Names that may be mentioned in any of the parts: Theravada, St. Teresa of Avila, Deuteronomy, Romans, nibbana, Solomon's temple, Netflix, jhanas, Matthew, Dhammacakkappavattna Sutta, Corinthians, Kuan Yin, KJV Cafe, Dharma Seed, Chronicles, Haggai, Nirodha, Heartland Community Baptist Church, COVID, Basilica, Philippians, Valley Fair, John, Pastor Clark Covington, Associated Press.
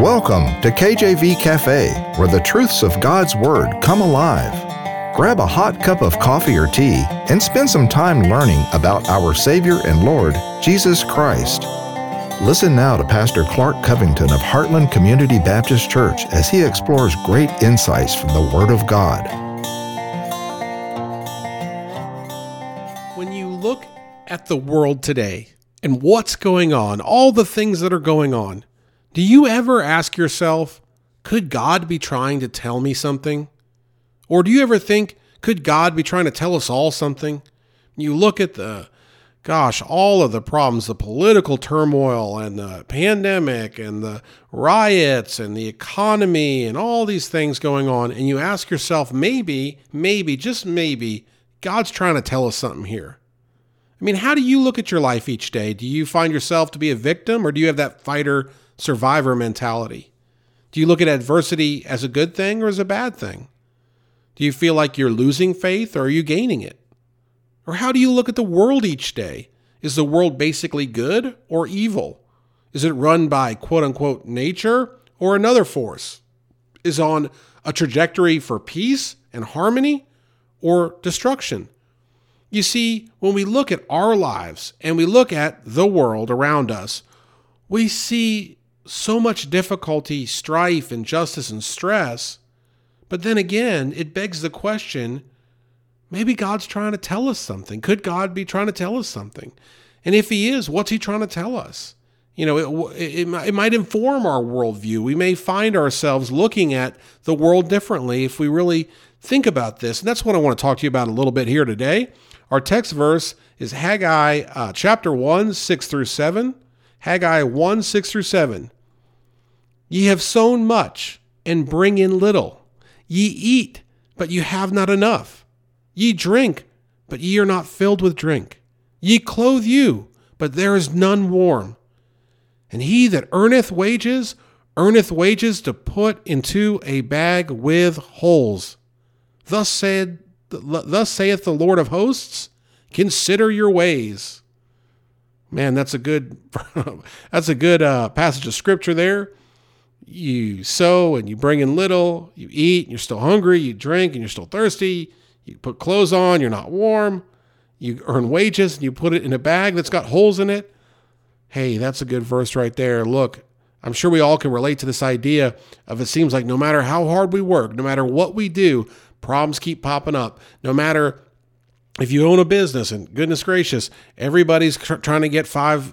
Welcome to KJV Cafe, where the truths of God's Word come alive. Grab a hot cup of coffee or tea and spend some time learning about our Savior and Lord, Jesus Christ. Listen now to Pastor Clark Covington of Heartland Community Baptist Church as he explores great insights from the Word of God. When you look at the world today and what's going on, all the things that are going on, do you ever ask yourself, could God be trying to tell me something? Or do you ever think, could God be trying to tell us all something? You look at all of the problems, the political turmoil and the pandemic and the riots and the economy and all these things going on, and you ask yourself, maybe, just maybe, God's trying to tell us something here. I mean, how do you look at your life each day? Do you find yourself to be a victim, or do you have that fighter survivor mentality? Do you look at adversity as a good thing or as a bad thing? Do you feel like you're losing faith, or are you gaining it? Or how do you look at the world each day? Is the world basically good or evil? Is it run by quote-unquote nature or another force? Is on a trajectory for peace and harmony or destruction? You see, when we look at our lives and we look at the world around us, we see so much difficulty, strife, injustice, and stress. But then again, it begs the question, maybe God's trying to tell us something. Could God be trying to tell us something? And if he is, what's he trying to tell us? You know, it might inform our worldview. We may find ourselves looking at the world differently if we really think about this. And that's what I want to talk to you about a little bit here today. Our text verse is Haggai chapter 1, 6 through 7. Haggai 1, 6 through 7. Ye have sown much and bring in little. Ye eat, but you have not enough. Ye drink, but ye are not filled with drink. Ye clothe you, but there is none warm. And he that earneth wages to put into a bag with holes. Thus saith the Lord of hosts, consider your ways. Man, that's a good passage of scripture there. You sow and you bring in little. You eat and you're still hungry. You drink and you're still thirsty. You put clothes on, you're not warm. You earn wages, and you put it in a bag that's got holes in it. Hey, that's a good verse right there. Look, I'm sure we all can relate to this idea of it seems like no matter how hard we work, no matter what we do, problems keep popping up. No matter if you own a business, and goodness gracious, everybody's trying to get five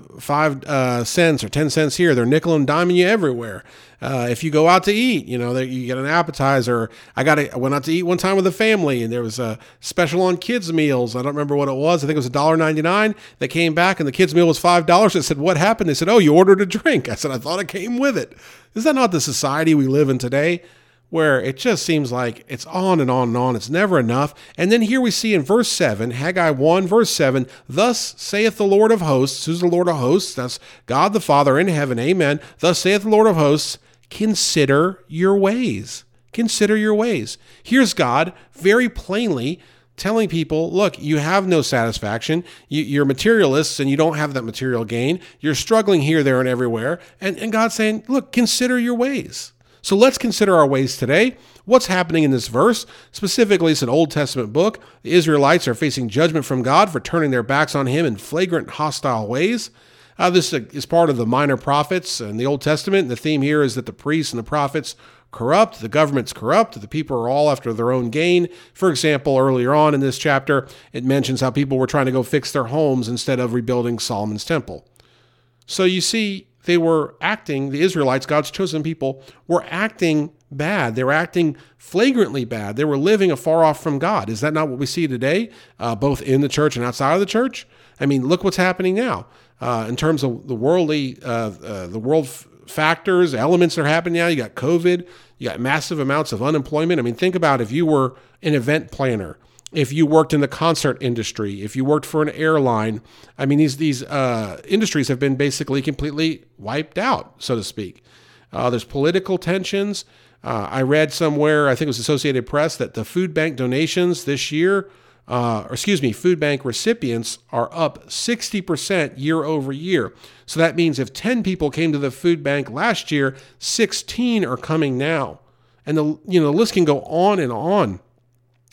cents or 10 cents here. They're nickel and diming you everywhere. If you go out to eat, you know, you get an appetizer. I went out to eat one time with a family, and there was a special on kids' meals. I don't remember what it was. I think it was $1.99. They came back, and the kids' meal was $5. I said, what happened? They said, oh, you ordered a drink. I said, I thought it came with it. Is that not the society we live in today, where it just seems like it's on and on and on? It's never enough. And then here we see in verse 7, Haggai 1, verse 7, thus saith the Lord of hosts. Who's the Lord of hosts? That's God the Father in heaven. Amen. Thus saith the Lord of hosts, consider your ways. Consider your ways. Here's God very plainly telling people, look, you have no satisfaction. You're materialists and you don't have that material gain. You're struggling here, there, and everywhere. And God's saying, look, consider your ways. So let's consider our ways today. What's happening in this verse? Specifically, it's an Old Testament book. The Israelites are facing judgment from God for turning their backs on him in flagrant, hostile ways. This is part of the minor prophets and the Old Testament. And the theme here is that the priests and the prophets corrupt, the government's corrupt, the people are all after their own gain. For example, earlier on in this chapter, it mentions how people were trying to go fix their homes instead of rebuilding Solomon's temple. So you see, the Israelites, God's chosen people, were acting bad. They were acting flagrantly bad. They were living afar off from God. Is that not what we see today, both in the church and outside of the church? I mean, look what's happening now in terms of the world factors, elements that are happening now. You got COVID, you got massive amounts of unemployment. I mean, think about if you were an event planner, if you worked in the concert industry, if you worked for an airline. I mean, these industries have been basically completely wiped out, so to speak. There's political tensions. I read somewhere, I think it was Associated Press, that the food bank donations this year food bank recipients are up 60% year over year. So that means if 10 people came to the food bank last year, 16 are coming now. And the list can go on and on.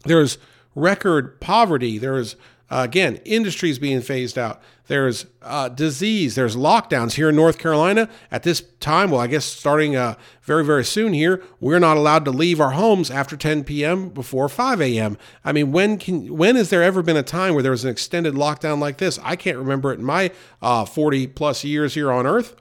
There's record poverty. There's, again, industries being phased out. There's disease. There's lockdowns here in North Carolina. At this time, well, I guess starting very, very soon here, we're not allowed to leave our homes after 10 p.m. before 5 a.m. I mean, when has there ever been a time where there was an extended lockdown like this? I can't remember it in my 40-plus years here on Earth.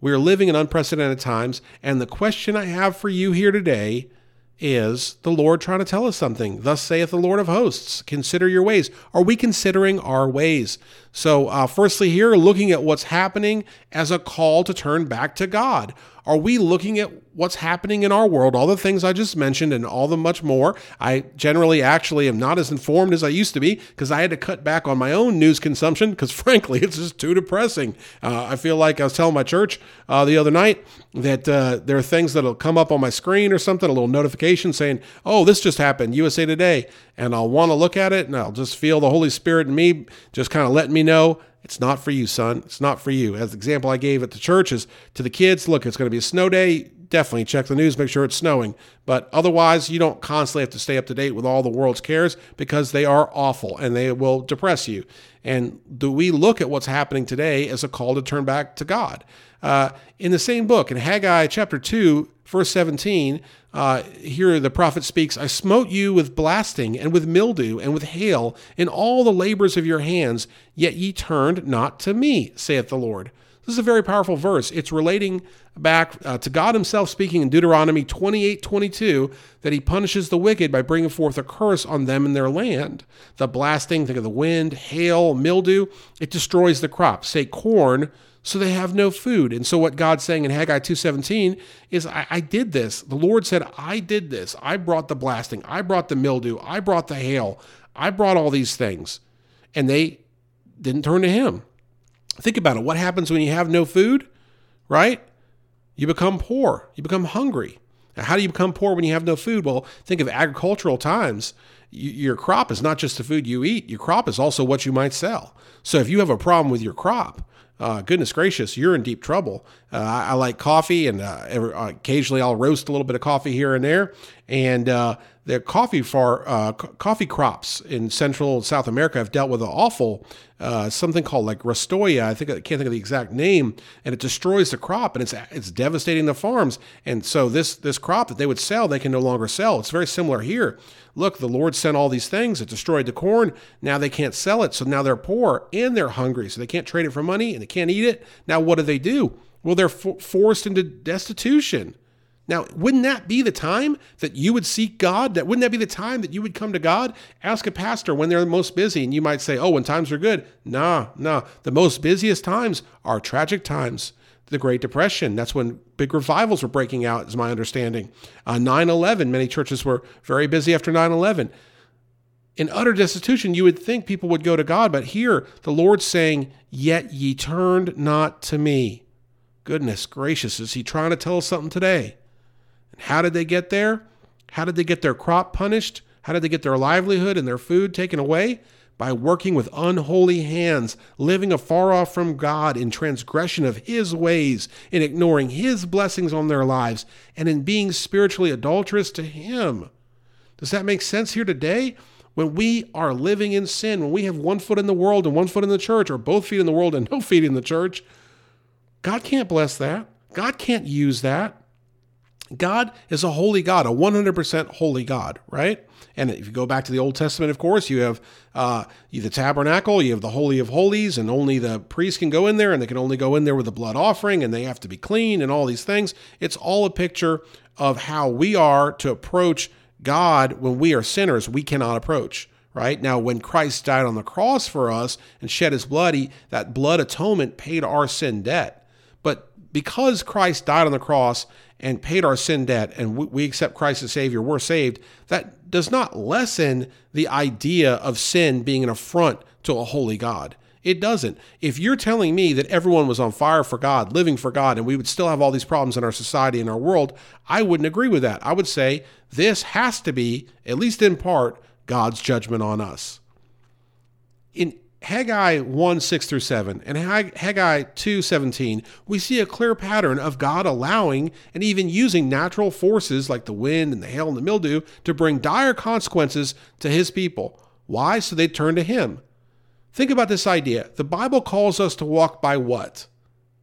We are living in unprecedented times, and the question I have for you here today is the Lord trying to tell us something. Thus saith the Lord of hosts, consider your ways. Are we considering our ways? So firstly here, looking at what's happening as a call to turn back to God. Are we looking at what's happening in our world, all the things I just mentioned and all the much more? I generally actually am not as informed as I used to be because I had to cut back on my own news consumption because frankly, it's just too depressing. I feel like I was telling my church the other night that there are things that'll come up on my screen or something, a little notification saying, oh, this just happened, USA Today. And I'll want to look at it and I'll just feel the Holy Spirit in me just kind of letting me know, it's not for you, son. It's not for you. As the example I gave at the church is to the kids, look, it's going to be a snow day. Definitely check the news, make sure it's snowing. But otherwise, you don't constantly have to stay up to date with all the world's cares because they are awful and they will depress you. And do we look at what's happening today as a call to turn back to God? In the same book, in Haggai chapter 2, verse 17, here the prophet speaks, I smote you with blasting and with mildew and with hail in all the labors of your hands, yet ye turned not to me, saith the Lord. This is a very powerful verse. It's relating back to God himself speaking in Deuteronomy 28:22 that he punishes the wicked by bringing forth a curse on them and their land. The blasting, think of the wind, hail, mildew, it destroys the crops, say corn, so they have no food. And so what God's saying in Haggai 2:17 is, I did this. The Lord said, I did this. I brought the blasting. I brought the mildew. I brought the hail. I brought all these things. And they didn't turn to him. Think about it. What happens when you have no food, right? You become poor. You become hungry. Now, how do you become poor when you have no food? Well, think of agricultural times. Your crop is not just the food you eat. Your crop is also what you might sell. So if you have a problem with your crop, goodness gracious, you're in deep trouble. I like coffee, and occasionally I'll roast a little bit of coffee here and there. And the coffee crops in Central and South America have dealt with an awful something called like Rastoya. I can't think of the exact name, and it destroys the crop, and it's devastating the farms. And so this crop that they would sell, they can no longer sell. It's very similar here. Look, the Lord sent all these things. It destroyed the corn. Now they can't sell it, so now they're poor and they're hungry, so they can't trade it for money and they can't eat it. Now what do? Well, they're forced into destitution. Now, wouldn't that be the time that you would seek God? Wouldn't that be the time that you would come to God? Ask a pastor when they're most busy, and you might say, oh, when times are good. Nah. The most busiest times are tragic times. The Great Depression, that's when big revivals were breaking out, is my understanding. 9/11, many churches were very busy after 9/11. In utter destitution, you would think people would go to God, but here the Lord's saying, yet ye turned not to me. Goodness gracious, is he trying to tell us something today? And how did they get there? How did they get their crop punished? How did they get their livelihood and their food taken away? By working with unholy hands, living afar off from God in transgression of his ways, in ignoring his blessings on their lives, and in being spiritually adulterous to him. Does that make sense here today? When we are living in sin, when we have one foot in the world and one foot in the church, or both feet in the world and no feet in the church, God can't bless that. God can't use that. God is a holy God, a 100% holy God, right? And if you go back to the Old Testament, of course, you have the tabernacle, you have the Holy of Holies, and only the priests can go in there, and they can only go in there with a blood offering, and they have to be clean and all these things. It's all a picture of how we are to approach God when we are sinners. We cannot approach, right? Now, when Christ died on the cross for us and shed his blood, that blood atonement paid our sin debt. But because Christ died on the cross and paid our sin debt, and we accept Christ as Savior, we're saved, that does not lessen the idea of sin being an affront to a holy God. It doesn't. If you're telling me that everyone was on fire for God, living for God, and we would still have all these problems in our society and our world, I wouldn't agree with that. I would say this has to be, at least in part, God's judgment on us. In Haggai 1:6-7 and Haggai 2:17, we see a clear pattern of God allowing and even using natural forces like the wind and the hail and the mildew to bring dire consequences to his people. Why? So they turn to him. Think about this idea. The Bible calls us to walk by what?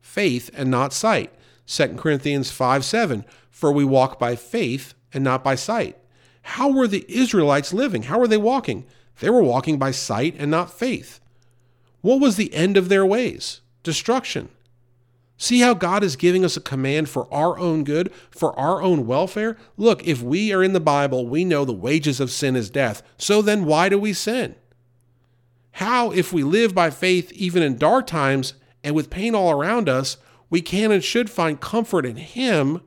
Faith and not sight. 2 Corinthians 5:7, for we walk by faith and not by sight. How were the Israelites living? How were they walking? They were walking by sight and not faith. What was the end of their ways? Destruction. See how God is giving us a command for our own good, for our own welfare? Look, if we are in the Bible, we know the wages of sin is death. So then why do we sin? How, if we live by faith even in dark times and with pain all around us, we can and should find comfort in him,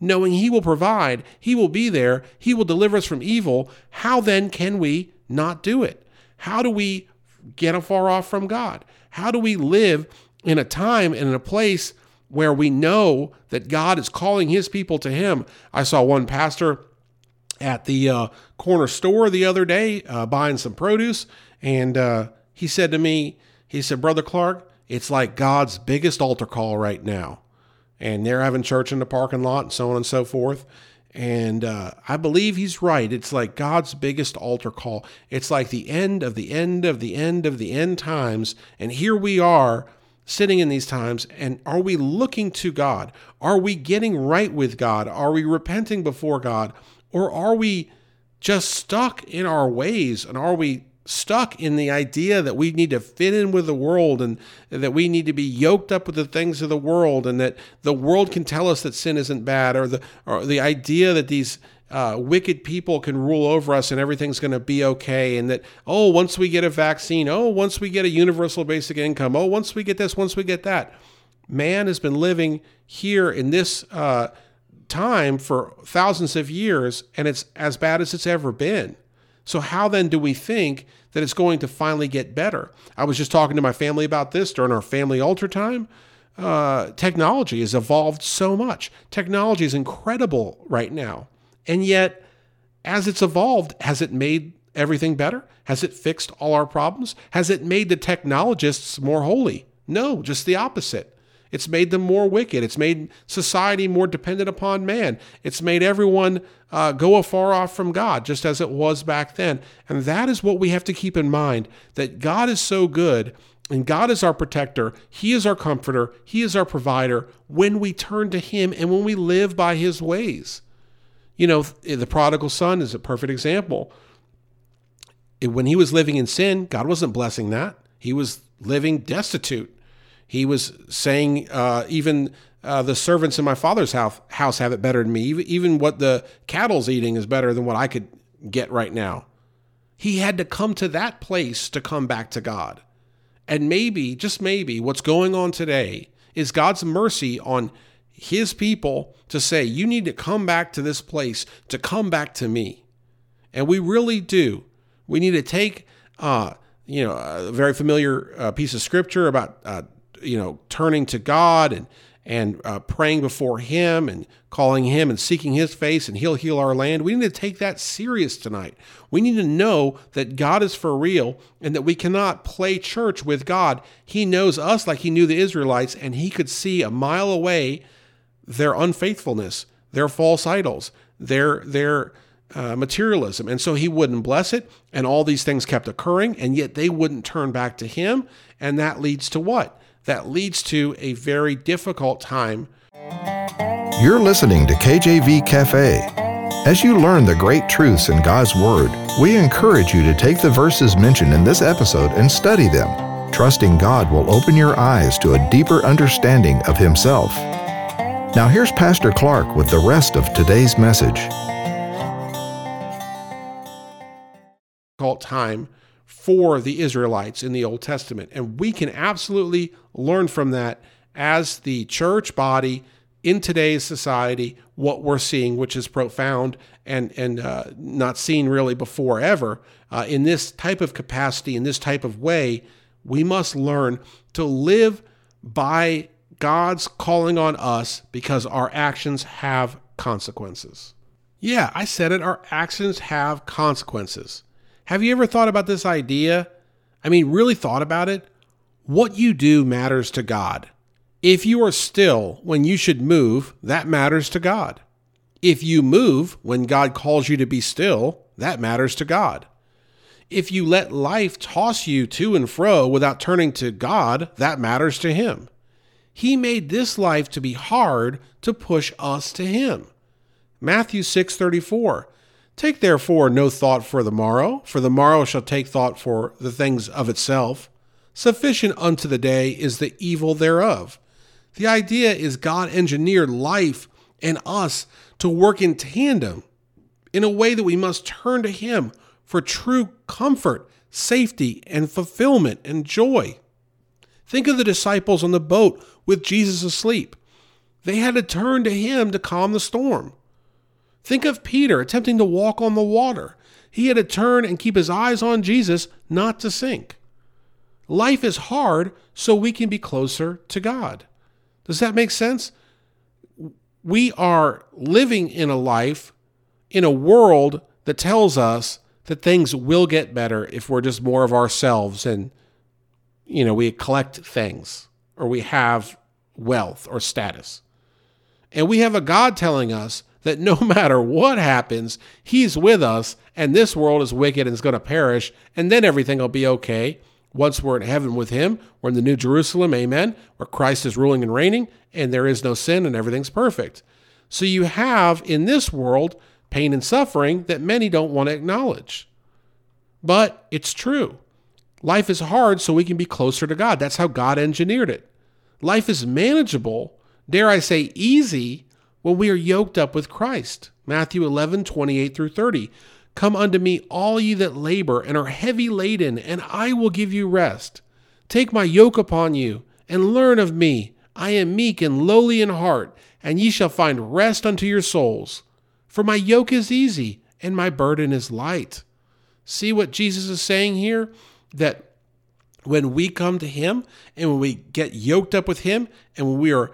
knowing he will provide, he will be there, he will deliver us from evil. How then can we not do it? How do we get afar off from God? How do we live in a time and in a place where we know that God is calling his people to him? I saw one pastor at the corner store the other day buying some produce, and he said to me, he said, "Brother Clark, it's like God's biggest altar call right now." And they're having church in the parking lot and so on and so forth. And I believe he's right. It's like God's biggest altar call. It's like the end of the end of the end of the end times. And here we are sitting in these times. And are we looking to God? Are we getting right with God? Are we repenting before God? Or are we just stuck in our ways? And are we stuck in the idea that we need to fit in with the world and that we need to be yoked up with the things of the world and that the world can tell us that sin isn't bad, or the idea that these wicked people can rule over us and everything's going to be okay, and that, oh, once we get a vaccine, oh, once we get a universal basic income, oh, once we get this, once we get that. Man has been living here in this time for thousands of years, and it's as bad as it's ever been. So how then do we think that it's going to finally get better? I was just talking to my family about this during our family altar time. Technology has evolved so much. Technology is incredible right now. And yet, as it's evolved, has it made everything better? Has it fixed all our problems? Has it made the technologists more holy? No, just the opposite. It's made them more wicked. It's made society more dependent upon man. It's made everyone go afar off from God, just as it was back then. And that is what we have to keep in mind, that God is so good, and God is our protector. He is our comforter. He is our provider when we turn to him and when we live by his ways. You know, the prodigal son is a perfect example. When he was living in sin, God wasn't blessing that. He was living destitute. He was saying, even the servants in my father's house have it better than me. Even what the cattle's eating is better than what I could get right now. He had to come to that place to come back to God. And maybe, just maybe, what's going on today is God's mercy on his people to say, you need to come back to this place, to come back to me. And we really do. We need to take, a very familiar piece of scripture about turning to God and praying before him and calling him and seeking his face, and he'll heal our land. We need to take that serious tonight. We need to know that God is for real and that we cannot play church with God. He knows us like he knew the Israelites, and he could see a mile away their unfaithfulness, their false idols, their materialism. And so he wouldn't bless it, and all these things kept occurring, and yet they wouldn't turn back to him. And that leads to what? That leads to a very difficult time. You're listening to KJV Cafe. As you learn the great truths in God's Word, we encourage you to take the verses mentioned in this episode and study them. Trusting God will open your eyes to a deeper understanding of himself. Now here's Pastor Clark with the rest of today's message. Difficult time for the Israelites in the Old Testament. And we can absolutely learn from that as the church body in today's society, what we're seeing, which is profound and not seen really before ever. In this type of capacity, in this type of way, we must learn to live by God's calling on us because our actions have consequences. Yeah, I said it, our actions have consequences. Have you ever thought about this idea? I mean, really thought about it? What you do matters to God. If you are still when you should move, that matters to God. If you move when God calls you to be still, that matters to God. If you let life toss you to and fro without turning to God, that matters to Him. He made this life to be hard to push us to Him. Matthew 6:34. Take therefore no thought for the morrow shall take thought for the things of itself. Sufficient unto the day is the evil thereof. The idea is God engineered life and us to work in tandem in a way that we must turn to Him for true comfort, safety, and fulfillment and joy. Think of the disciples on the boat with Jesus asleep. They had to turn to Him to calm the storm. Think of Peter attempting to walk on the water. He had to turn and keep his eyes on Jesus not to sink. Life is hard so we can be closer to God. Does that make sense? We are living in a life, in a world that tells us that things will get better if we're just more of ourselves and, we collect things or we have wealth or status. And we have a God telling us that no matter what happens, He's with us and this world is wicked and it's going to perish and then everything will be okay. Once we're in heaven with Him, we're in the New Jerusalem, amen, where Christ is ruling and reigning, and there is no sin and everything's perfect. So you have in this world pain and suffering that many don't want to acknowledge. But it's true. Life is hard so we can be closer to God. That's how God engineered it. Life is manageable, dare I say easy, when we are yoked up with Christ. Matthew 11:28-30. Come unto me, all ye that labor and are heavy laden, and I will give you rest. Take my yoke upon you, and learn of me. I am meek and lowly in heart, and ye shall find rest unto your souls. For my yoke is easy, and my burden is light. See what Jesus is saying here? That when we come to Him, and when we get yoked up with Him, and when we are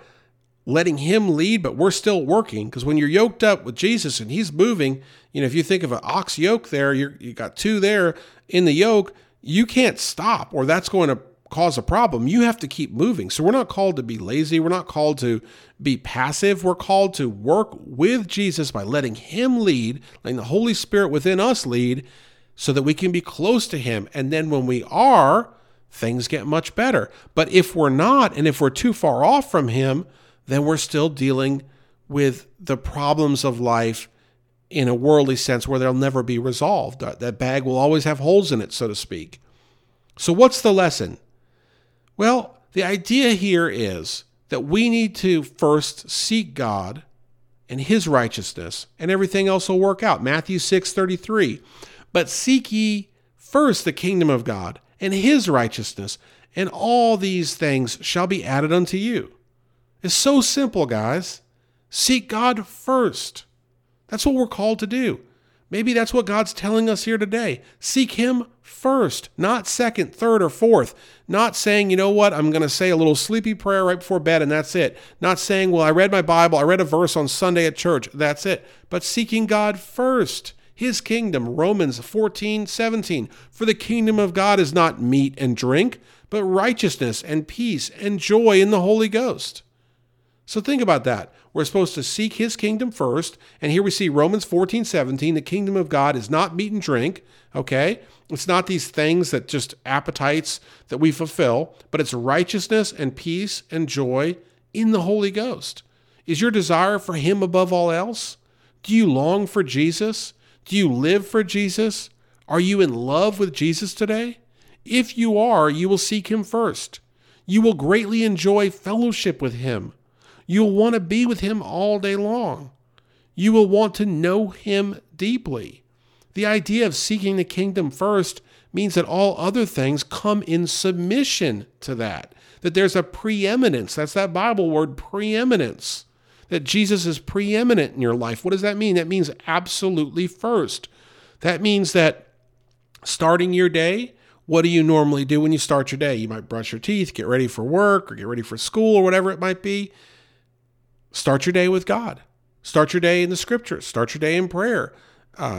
letting Him lead, but we're still working. Because when you're yoked up with Jesus and He's moving, if you think of an ox yoke there, you got two there in the yoke, you can't stop or that's going to cause a problem. You have to keep moving. So we're not called to be lazy. We're not called to be passive. We're called to work with Jesus by letting Him lead, letting the Holy Spirit within us lead so that we can be close to Him. And then when we are, things get much better. But if we're not, and if we're too far off from Him, then we're still dealing with the problems of life in a worldly sense where they'll never be resolved. That bag will always have holes in it, so to speak. So what's the lesson? Well, the idea here is that we need to first seek God and His righteousness, and everything else will work out. Matthew 6:33. But seek ye first the kingdom of God and His righteousness, and all these things shall be added unto you. It's so simple, guys. Seek God first. That's what we're called to do. Maybe that's what God's telling us here today. Seek Him first, not second, third, or fourth. Not saying, I'm going to say a little sleepy prayer right before bed and that's it. Not saying, I read my Bible, I read a verse on Sunday at church, that's it. But seeking God first, His kingdom, Romans 14:17. For the kingdom of God is not meat and drink, but righteousness and peace and joy in the Holy Ghost. So think about that. We're supposed to seek His kingdom first. And here we see Romans 14:17, the kingdom of God is not meat and drink, okay? It's not these things that just appetites that we fulfill, but it's righteousness and peace and joy in the Holy Ghost. Is your desire for Him above all else? Do you long for Jesus? Do you live for Jesus? Are you in love with Jesus today? If you are, you will seek Him first. You will greatly enjoy fellowship with Him. You'll want to be with Him all day long. You will want to know Him deeply. The idea of seeking the kingdom first means that all other things come in submission to that, that there's a preeminence. That's that Bible word, preeminence, that Jesus is preeminent in your life. What does that mean? That means absolutely first. That means that starting your day, what do you normally do when you start your day? You might brush your teeth, get ready for work, or get ready for school, or whatever it might be. Start your day with God. Start your day in the scriptures. Start your day in prayer.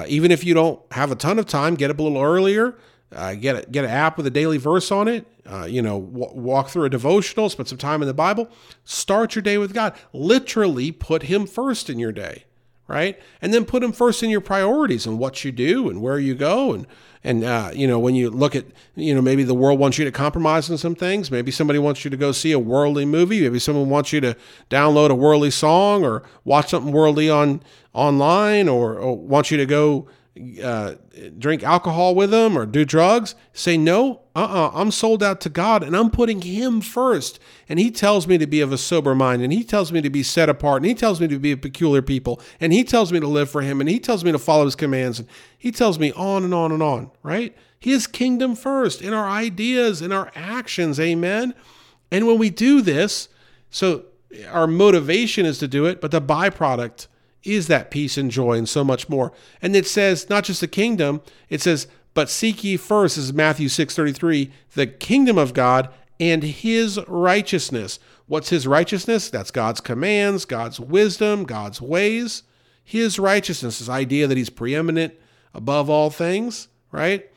Even if you don't have a ton of time, get up a little earlier. Get an app with a daily verse on it. Walk through a devotional, spend some time in the Bible. Start your day with God. Literally put Him first in your day, right? And then put Him first in your priorities and what you do and where you go. And when you look at, maybe the world wants you to compromise on some things. Maybe somebody wants you to go see a worldly movie. Maybe someone wants you to download a worldly song or watch something worldly online or wants you to go drink alcohol with them or do drugs. Say, no, I'm sold out to God and I'm putting Him first. And He tells me to be of a sober mind, and He tells me to be set apart, and He tells me to be a peculiar people, and He tells me to live for Him, and He tells me to follow His commands. And He tells me on and on and on, right? His kingdom first in our ideas, in our actions. Amen. And when we do this, so our motivation is to do it, but the byproduct is that peace and joy and so much more. And it says, not just the kingdom, it says, but seek ye first, this is Matthew 6:33, the kingdom of God and His righteousness. What's His righteousness? That's God's commands, God's wisdom, God's ways. His righteousness, this idea that He's preeminent above all things, right?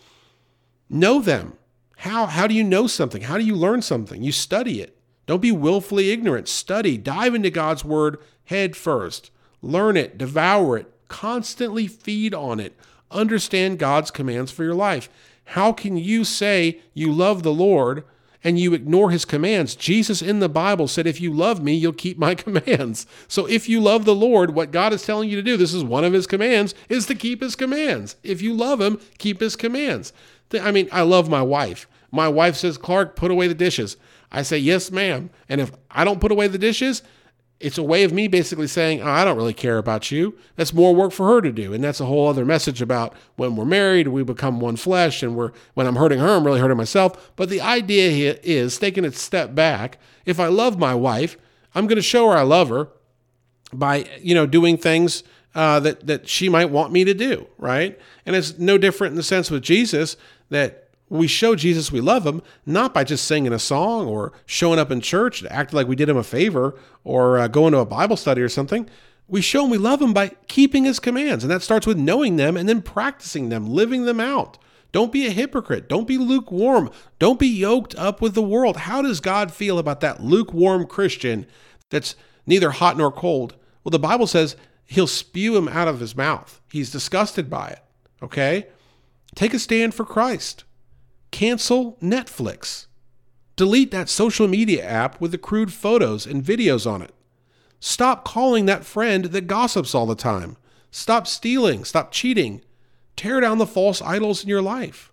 Know them. How do you know something? How do you learn something? You study it. Don't be willfully ignorant. Study. Dive into God's word head first. Learn it, devour it, constantly feed on it. Understand God's commands for your life. How can you say you love the Lord and you ignore His commands? Jesus in the Bible said, if you love me, you'll keep my commands. So if you love the Lord, what God is telling you to do, this is one of His commands, is to keep His commands. If you love Him, keep His commands. I mean, I love my wife. My wife says, Clark, put away the dishes. I say, yes, ma'am. And if I don't put away the dishes, it's a way of me basically saying, oh, I don't really care about you. That's more work for her to do. And that's a whole other message about when we're married, we become one flesh, and when I'm hurting her, I'm really hurting myself. But the idea here is taking a step back. If I love my wife, I'm going to show her I love her by, doing things that she might want me to do, right? And it's no different in the sense with Jesus that we show Jesus we love Him, not by just singing a song or showing up in church, acting like we did Him a favor or going to a Bible study or something. We show Him we love Him by keeping His commands. And that starts with knowing them and then practicing them, living them out. Don't be a hypocrite. Don't be lukewarm. Don't be yoked up with the world. How does God feel about that lukewarm Christian that's neither hot nor cold? Well, the Bible says He'll spew him out of His mouth. He's disgusted by it. Okay? Take a stand for Christ. Cancel Netflix. Delete that social media app with the crude photos and videos on it. Stop calling that friend that gossips all the time. Stop stealing. Stop cheating. Tear down the false idols in your life.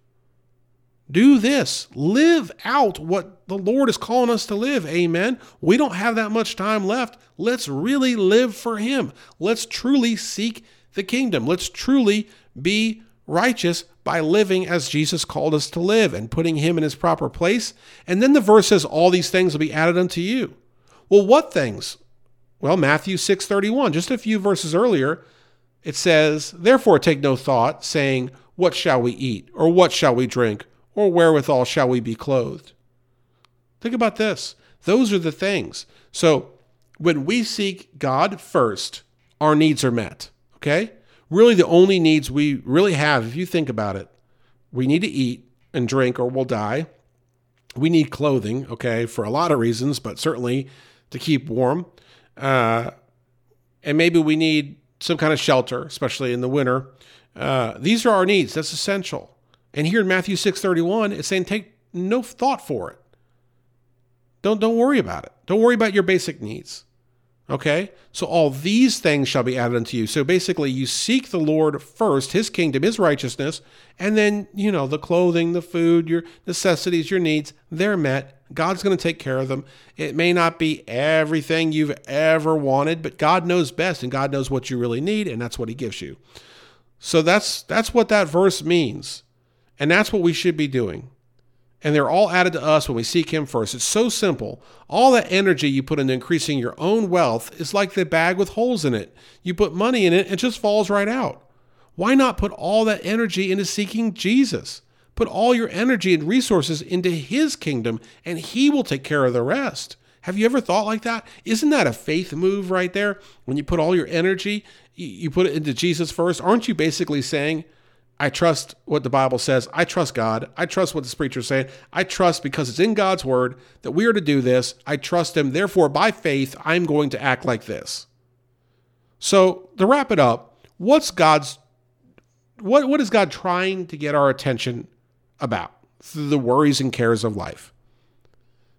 Do this. Live out what the Lord is calling us to live. Amen. We don't have that much time left. Let's really live for Him. Let's truly seek the kingdom. Let's truly be righteous by living as Jesus called us to live and putting Him in His proper place. And then the verse says, all these things will be added unto you. Well, what things? Well, Matthew 6:31, just a few verses earlier, it says, therefore take no thought, saying, what shall we eat? Or what shall we drink? Or wherewithal shall we be clothed? Think about this. Those are the things. So when we seek God first, our needs are met. Okay? Really, the only needs we really have, if you think about it, we need to eat and drink or we'll die. We need clothing, okay, for a lot of reasons, but certainly to keep warm. And maybe we need some kind of shelter, especially in the winter. These are our needs. That's essential. And here in Matthew 6:31, it's saying take no thought for it. Don't worry about it. Don't worry about your basic needs. Okay, so all these things shall be added unto you. So basically you seek the Lord first, His kingdom, His righteousness, and then, the clothing, the food, your necessities, your needs, they're met. God's going to take care of them. It may not be everything you've ever wanted, but God knows best and God knows what you really need, and that's what He gives you. So that's what that verse means. And that's what we should be doing. And they're all added to us when we seek Him first. It's so simple. All that energy you put into increasing your own wealth is like the bag with holes in it. You put money in it, it just falls right out. Why not put all that energy into seeking Jesus? Put all your energy and resources into His kingdom, and He will take care of the rest. Have you ever thought like that? Isn't that a faith move right there? When you put all your energy, you put it into Jesus first. Aren't you basically saying, I trust what the Bible says. I trust God. I trust what this preacher's saying. I trust because it's in God's word that we are to do this. I trust him. Therefore, by faith, I'm going to act like this. So to wrap it up, what is God trying to get our attention about through the worries and cares of life?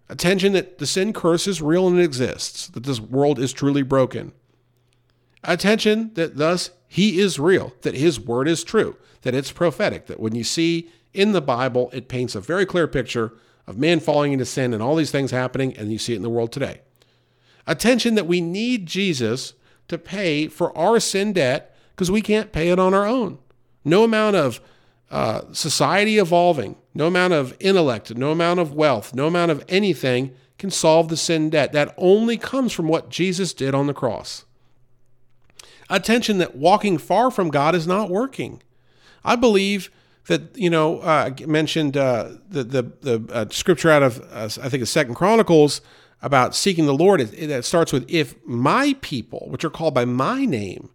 Attention that the sin curse is real and it exists, that this world is truly broken. Attention that thus he is real, that his word is true, that it's prophetic, that when you see in the Bible, it paints a very clear picture of man falling into sin and all these things happening, and you see it in the world today. Attention that we need Jesus to pay for our sin debt because we can't pay it on our own. No amount of society evolving, no amount of intellect, no amount of wealth, no amount of anything can solve the sin debt. That only comes from what Jesus did on the cross. Attention that walking far from God is not working. I believe that, I mentioned the scripture out of, I think, the 2 Chronicles about seeking the Lord. It starts with, if my people, which are called by my name,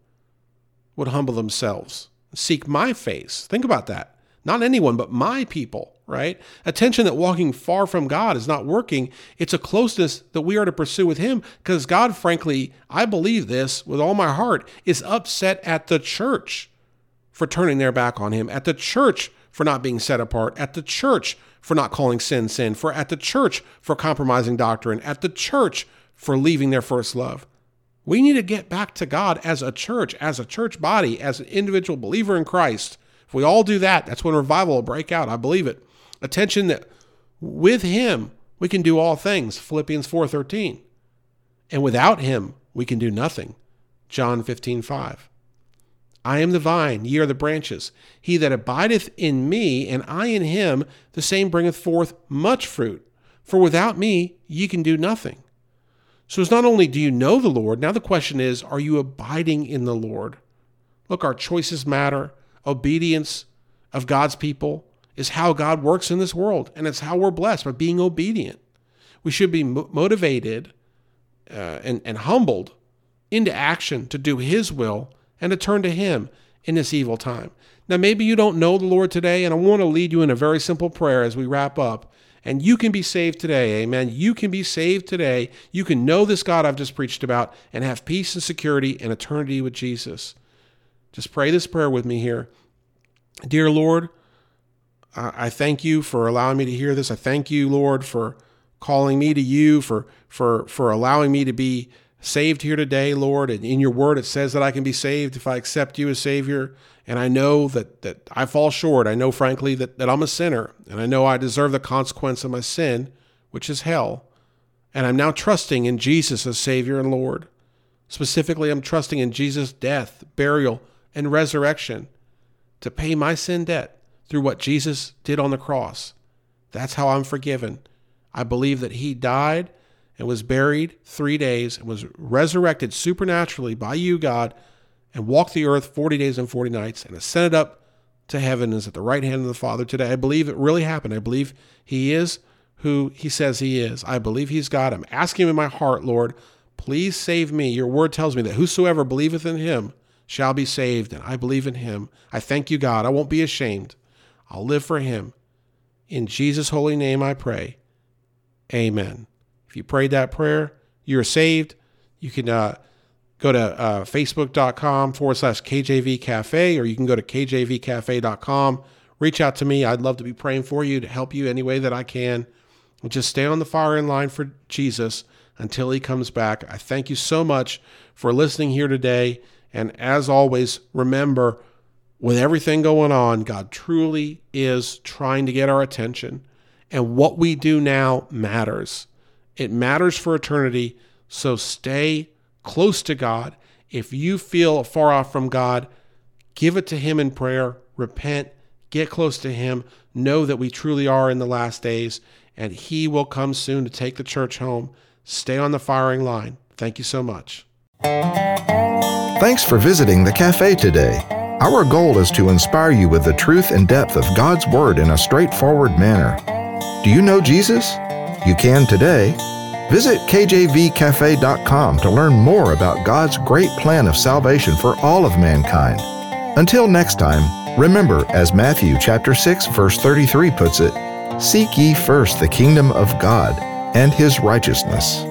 would humble themselves, seek my face. Think about that. Not anyone, but my people, right? Attention that walking far from God is not working. It's a closeness that we are to pursue with him because God, frankly, I believe this with all my heart, is upset at the church for turning their back on him, at the church for not being set apart, at the church for not calling sin, sin, for at the church for compromising doctrine, at the church for leaving their first love. We need to get back to God as a church body, as an individual believer in Christ. If we all do that, that's when revival will break out. I believe it. Attention that with him, we can do all things, Philippians 4:13. And without him, we can do nothing, John 15:5. I am the vine, ye are the branches. He that abideth in me, and I in him, the same bringeth forth much fruit. For without me, ye can do nothing. So it's not only do you know the Lord, now the question is, are you abiding in the Lord? Look, our choices matter. Obedience of God's people is how God works in this world, and it's how we're blessed, by being obedient. We should be motivated and humbled into action to do his will and to turn to him in this evil time. Now, maybe you don't know the Lord today, and I want to lead you in a very simple prayer as we wrap up. And you can be saved today, amen. You can be saved today. You can know this God I've just preached about and have peace and security and eternity with Jesus. Just pray this prayer with me here. Dear Lord, I thank you for allowing me to hear this. I thank you, Lord, for calling me to you, for allowing me to be saved here today, Lord. And in your word, it says that I can be saved if I accept you as Savior. And I know that I fall short. I know, frankly, that I'm a sinner. And I know I deserve the consequence of my sin, which is hell. And I'm now trusting in Jesus as Savior and Lord. Specifically, I'm trusting in Jesus' death, burial, and resurrection to pay my sin debt through what Jesus did on the cross. That's how I'm forgiven. I believe that he died and was buried 3 days and was resurrected supernaturally by you, God, and walked the earth 40 days and 40 nights and ascended up to heaven and is at the right hand of the Father today. I believe it really happened. I believe he is who he says he is. I believe he's God. I'm asking him in my heart, Lord, please save me. Your word tells me that whosoever believeth in him shall be saved, and I believe in him. I thank you, God. I won't be ashamed. I'll live for him. In Jesus' holy name I pray. Amen. If you prayed that prayer, you're saved. You can go to facebook.com/KJV Cafe, or you can go to kjvcafe.com. Reach out to me. I'd love to be praying for you, to help you any way that I can. And just stay on the firing line for Jesus until he comes back. I thank you so much for listening here today. And as always, remember, with everything going on, God truly is trying to get our attention. And what we do now matters. It matters for eternity, so stay close to God. If you feel far off from God, give it to him in prayer, repent, get close to him, know that we truly are in the last days, and he will come soon to take the church home. Stay on the firing line. Thank you so much. Thanks for visiting the cafe today. Our goal is to inspire you with the truth and depth of God's word in a straightforward manner. Do you know Jesus? You can today. Visit kjvcafe.com to learn more about God's great plan of salvation for all of mankind. Until next time, remember, as Matthew chapter 6, verse 33 puts it, "Seek ye first the kingdom of God and His righteousness."